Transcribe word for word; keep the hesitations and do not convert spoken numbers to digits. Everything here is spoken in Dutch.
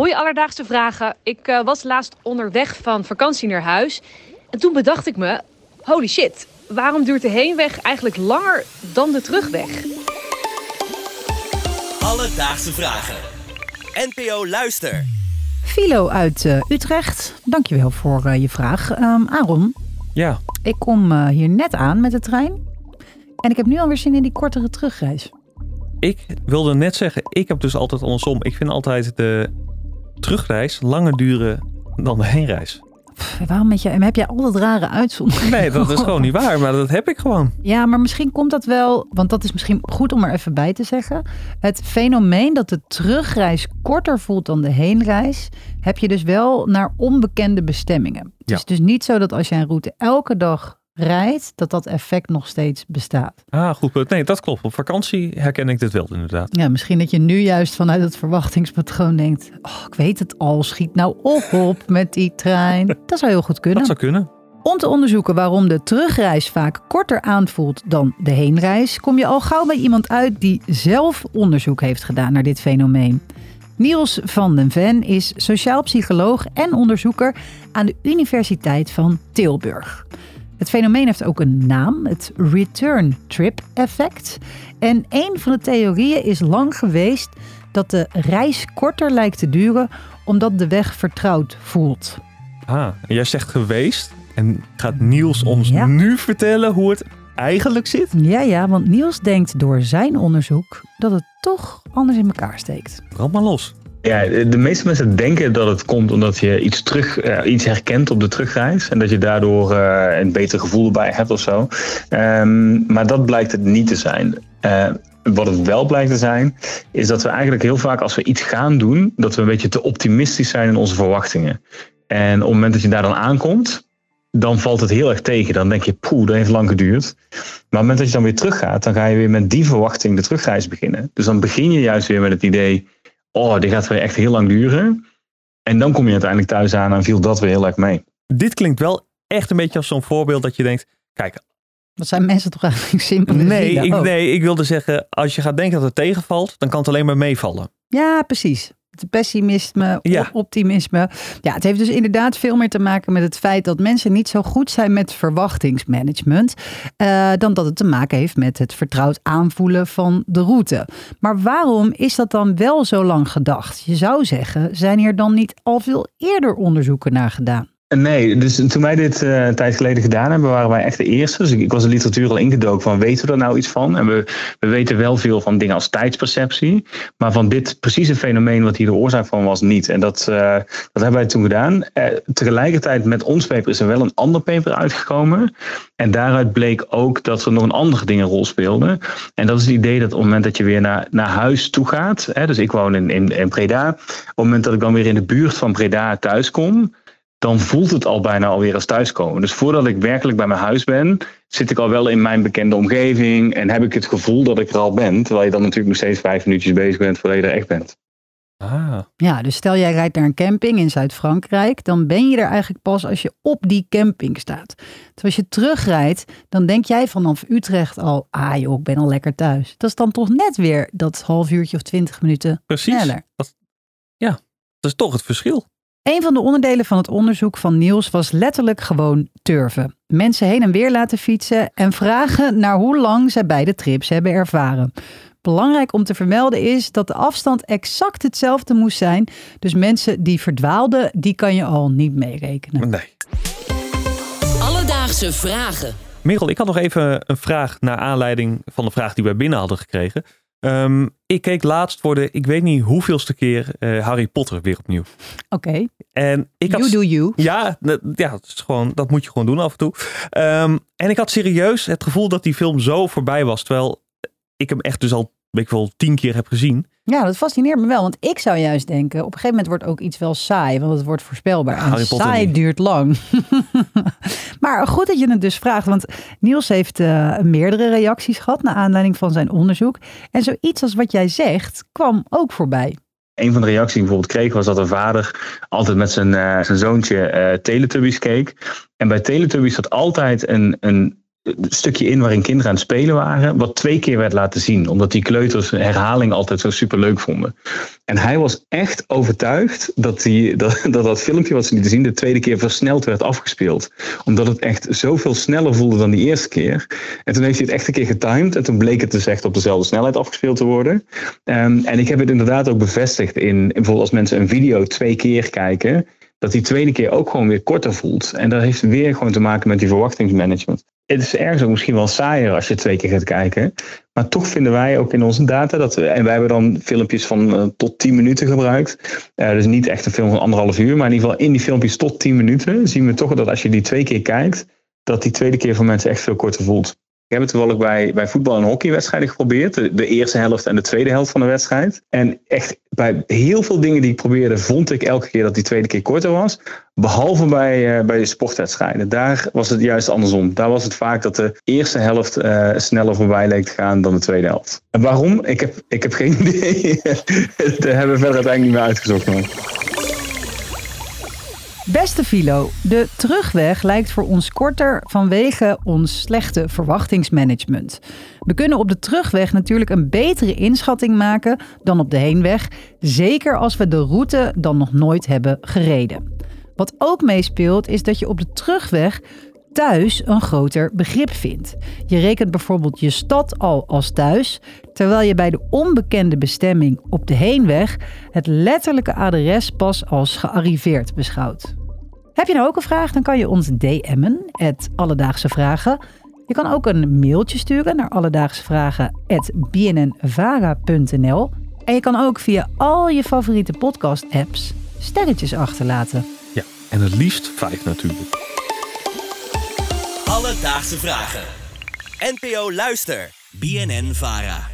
Hoi Alledaagse Vragen. Ik uh, was laatst onderweg van vakantie naar huis. En toen bedacht ik me, holy shit, waarom duurt de heenweg eigenlijk langer dan de terugweg? Alledaagse Vragen. N P O Luister. Philo uit uh, Utrecht, dankjewel voor uh, je vraag. Um, Aaron, ja. Ik kom uh, hier net aan met de trein. En ik heb nu alweer zin in die kortere terugreis. Ik wilde net zeggen, ik heb dus altijd andersom. Ik vind altijd de terugreis langer duren dan de heenreis. Pff, waarom met je, heb jij altijd rare uitzonderingen? Nee, dat is gewoon niet waar, maar dat heb ik gewoon. Ja, maar misschien komt dat wel, want dat is misschien goed om er even bij te zeggen. Het fenomeen dat de terugreis korter voelt dan de heenreis, heb je dus wel naar onbekende bestemmingen. Het ja. is dus niet zo dat als jij een route elke dag rijdt, dat dat effect nog steeds bestaat. Ah, goed punt. Nee, dat klopt. Op vakantie herken ik dit wel inderdaad. Ja, misschien dat je nu juist vanuit het verwachtingspatroon denkt, oh, ik weet het al, schiet nou op op met die trein. Dat zou heel goed kunnen. Dat zou kunnen. Om te onderzoeken waarom de terugreis vaak korter aanvoelt dan de heenreis, kom je al gauw bij iemand uit die zelf onderzoek heeft gedaan naar dit fenomeen. Niels van de Ven is sociaal psycholoog en onderzoeker aan de Universiteit van Tilburg. Het fenomeen heeft ook een naam, het return trip effect. En een van de theorieën is lang geweest dat de reis korter lijkt te duren omdat de weg vertrouwd voelt. Ah, jij zegt geweest en gaat Niels ons ja. nu vertellen hoe het eigenlijk zit? Ja, ja, want Niels denkt door zijn onderzoek dat het toch anders in elkaar steekt. Brand maar los. Ja, de meeste mensen denken dat het komt omdat je iets, terug, uh, iets herkent op de terugreis. En dat je daardoor uh, een beter gevoel erbij hebt of zo. Um, maar dat blijkt het niet te zijn. Uh, wat het wel blijkt te zijn, is dat we eigenlijk heel vaak als we iets gaan doen, dat we een beetje te optimistisch zijn in onze verwachtingen. En op het moment dat je daar dan aankomt, dan valt het heel erg tegen. Dan denk je, poeh, dat heeft lang geduurd. Maar op het moment dat je dan weer teruggaat, dan ga je weer met die verwachting de terugreis beginnen. Dus dan begin je juist weer met het idee, oh, dit gaat weer echt heel lang duren. En dan kom je uiteindelijk thuis aan en viel dat weer heel erg mee. Dit klinkt wel echt een beetje als zo'n voorbeeld dat je denkt, kijk, dat zijn mensen toch eigenlijk simpel? Nee, ik, nee, ik wilde zeggen, als je gaat denken dat het tegenvalt, dan kan het alleen maar meevallen. Ja, precies. Het pessimisme, ja. optimisme. Ja, het heeft dus inderdaad veel meer te maken met het feit dat mensen niet zo goed zijn met verwachtingsmanagement. Uh, dan dat het te maken heeft met het vertrouwd aanvoelen van de route. Maar waarom is dat dan wel zo lang gedacht? Je zou zeggen, zijn hier dan niet al veel eerder onderzoeken naar gedaan? Nee, dus toen wij dit uh, een tijd geleden gedaan hebben, waren wij echt de eerste. Dus ik, ik was de literatuur al ingedoken van, weten we er nou iets van? En we, we weten wel veel van dingen als tijdsperceptie. Maar van dit precieze fenomeen wat hier de oorzaak van was, niet. En dat, uh, dat hebben wij toen gedaan. Uh, tegelijkertijd met ons paper is er wel een ander paper uitgekomen. En daaruit bleek ook dat er nog een andere ding een rol speelde. En dat is het idee dat op het moment dat je weer naar, naar huis toe gaat. Hè, dus ik woon in, in, in Breda. Op het moment dat ik dan weer in de buurt van Breda thuis kom, dan voelt het al bijna alweer als thuiskomen. Dus voordat ik werkelijk bij mijn huis ben, zit ik al wel in mijn bekende omgeving en heb ik het gevoel dat ik er al ben, terwijl je dan natuurlijk nog steeds vijf minuutjes bezig bent voordat je er echt bent. Ah. Ja, dus stel jij rijdt naar een camping in Zuid-Frankrijk, dan ben je er eigenlijk pas als je op die camping staat. Terwijl als je terugrijdt, dan denk jij vanaf Utrecht al, ah joh, ik ben al lekker thuis. Dat is dan toch net weer dat half uurtje of twintig minuten Precies. sneller. Dat, ja, dat is toch het verschil. Een van de onderdelen van het onderzoek van Niels was letterlijk gewoon turven. Mensen heen en weer laten fietsen en vragen naar hoe lang zij beide trips hebben ervaren. Belangrijk om te vermelden is dat de afstand exact hetzelfde moest zijn. Dus mensen die verdwaalden, die kan je al niet meerekenen. Nee. Alledaagse Vragen. Merel, ik had nog even een vraag naar aanleiding van de vraag die wij binnen hadden gekregen. Um, ik keek laatst voor de, ik weet niet hoeveelste keer uh, Harry Potter weer opnieuw. Oké. Okay. En ik had, you do you. Ja, dat, ja dat, is gewoon, dat moet je gewoon doen af en toe. Um, en ik had serieus het gevoel dat die film zo voorbij was. Terwijl ik hem echt dus al, weet ik wel, tien keer heb gezien. Ja, dat fascineert me wel. Want ik zou juist denken, op een gegeven moment wordt ook iets wel saai. Want het wordt voorspelbaar. Ja, en saai niet. Duurt lang. Maar goed dat je het dus vraagt. Want Niels heeft uh, meerdere reacties gehad naar aanleiding van zijn onderzoek. En zoiets als wat jij zegt, kwam ook voorbij. Een van de reacties die ik bijvoorbeeld kreeg was dat een vader altijd met zijn, uh, zijn zoontje uh, Teletubbies keek. En bij Teletubbies zat altijd een, een het stukje in waarin kinderen aan het spelen waren, wat twee keer werd laten zien, omdat die kleuters herhaling altijd zo superleuk vonden. En hij was echt overtuigd dat, die, dat, dat dat filmpje wat ze lieten zien de tweede keer versneld werd afgespeeld. Omdat het echt zoveel sneller voelde dan die eerste keer. En toen heeft hij het echt een keer getimed en toen bleek het dus echt op dezelfde snelheid afgespeeld te worden. Um, en ik heb het inderdaad ook bevestigd in, in bijvoorbeeld als mensen een video twee keer kijken, dat die tweede keer ook gewoon weer korter voelt. En dat heeft weer gewoon te maken met die verwachtingsmanagement. Het is ergens ook misschien wel saaier als je twee keer gaat kijken. Maar toch vinden wij ook in onze data dat we, en wij hebben dan filmpjes van uh, tot tien minuten gebruikt. Uh, dus niet echt een film van anderhalf uur. Maar in ieder geval in die filmpjes tot tien minuten zien we toch dat als je die twee keer kijkt, dat die tweede keer voor mensen echt veel korter voelt. Ik heb het wel ook bij, bij voetbal- en hockeywedstrijden geprobeerd. De, de eerste helft en de tweede helft van de wedstrijd. En echt bij heel veel dingen die ik probeerde, vond ik elke keer dat die tweede keer korter was. Behalve bij, uh, bij de sportwedstrijden. Daar was het juist andersom. Daar was het vaak dat de eerste helft uh, sneller voorbij leek te gaan dan de tweede helft. En waarom? Ik heb, ik heb geen idee. Daar hebben we verder uiteindelijk niet meer uitgezocht. Maar. Beste Philo, de terugweg lijkt voor ons korter vanwege ons slechte verwachtingsmanagement. We kunnen op de terugweg natuurlijk een betere inschatting maken dan op de heenweg, zeker als we de route dan nog nooit hebben gereden. Wat ook meespeelt is dat je op de terugweg thuis een groter begrip vindt. Je rekent bijvoorbeeld je stad al als thuis, terwijl je bij de onbekende bestemming op de heenweg het letterlijke adres pas als gearriveerd beschouwt. Heb je nou ook een vraag? Dan kan je ons D M'en, het Alledaagse Vragen. Je kan ook een mailtje sturen naar alledaagsevragen apenstaartje b n n vara punt n l. En je kan ook via al je favoriete podcast-apps sterretjes achterlaten. Ja, en het liefst vijf natuurlijk. Alledaagse Vragen. N P O Luister. B N N-Vara.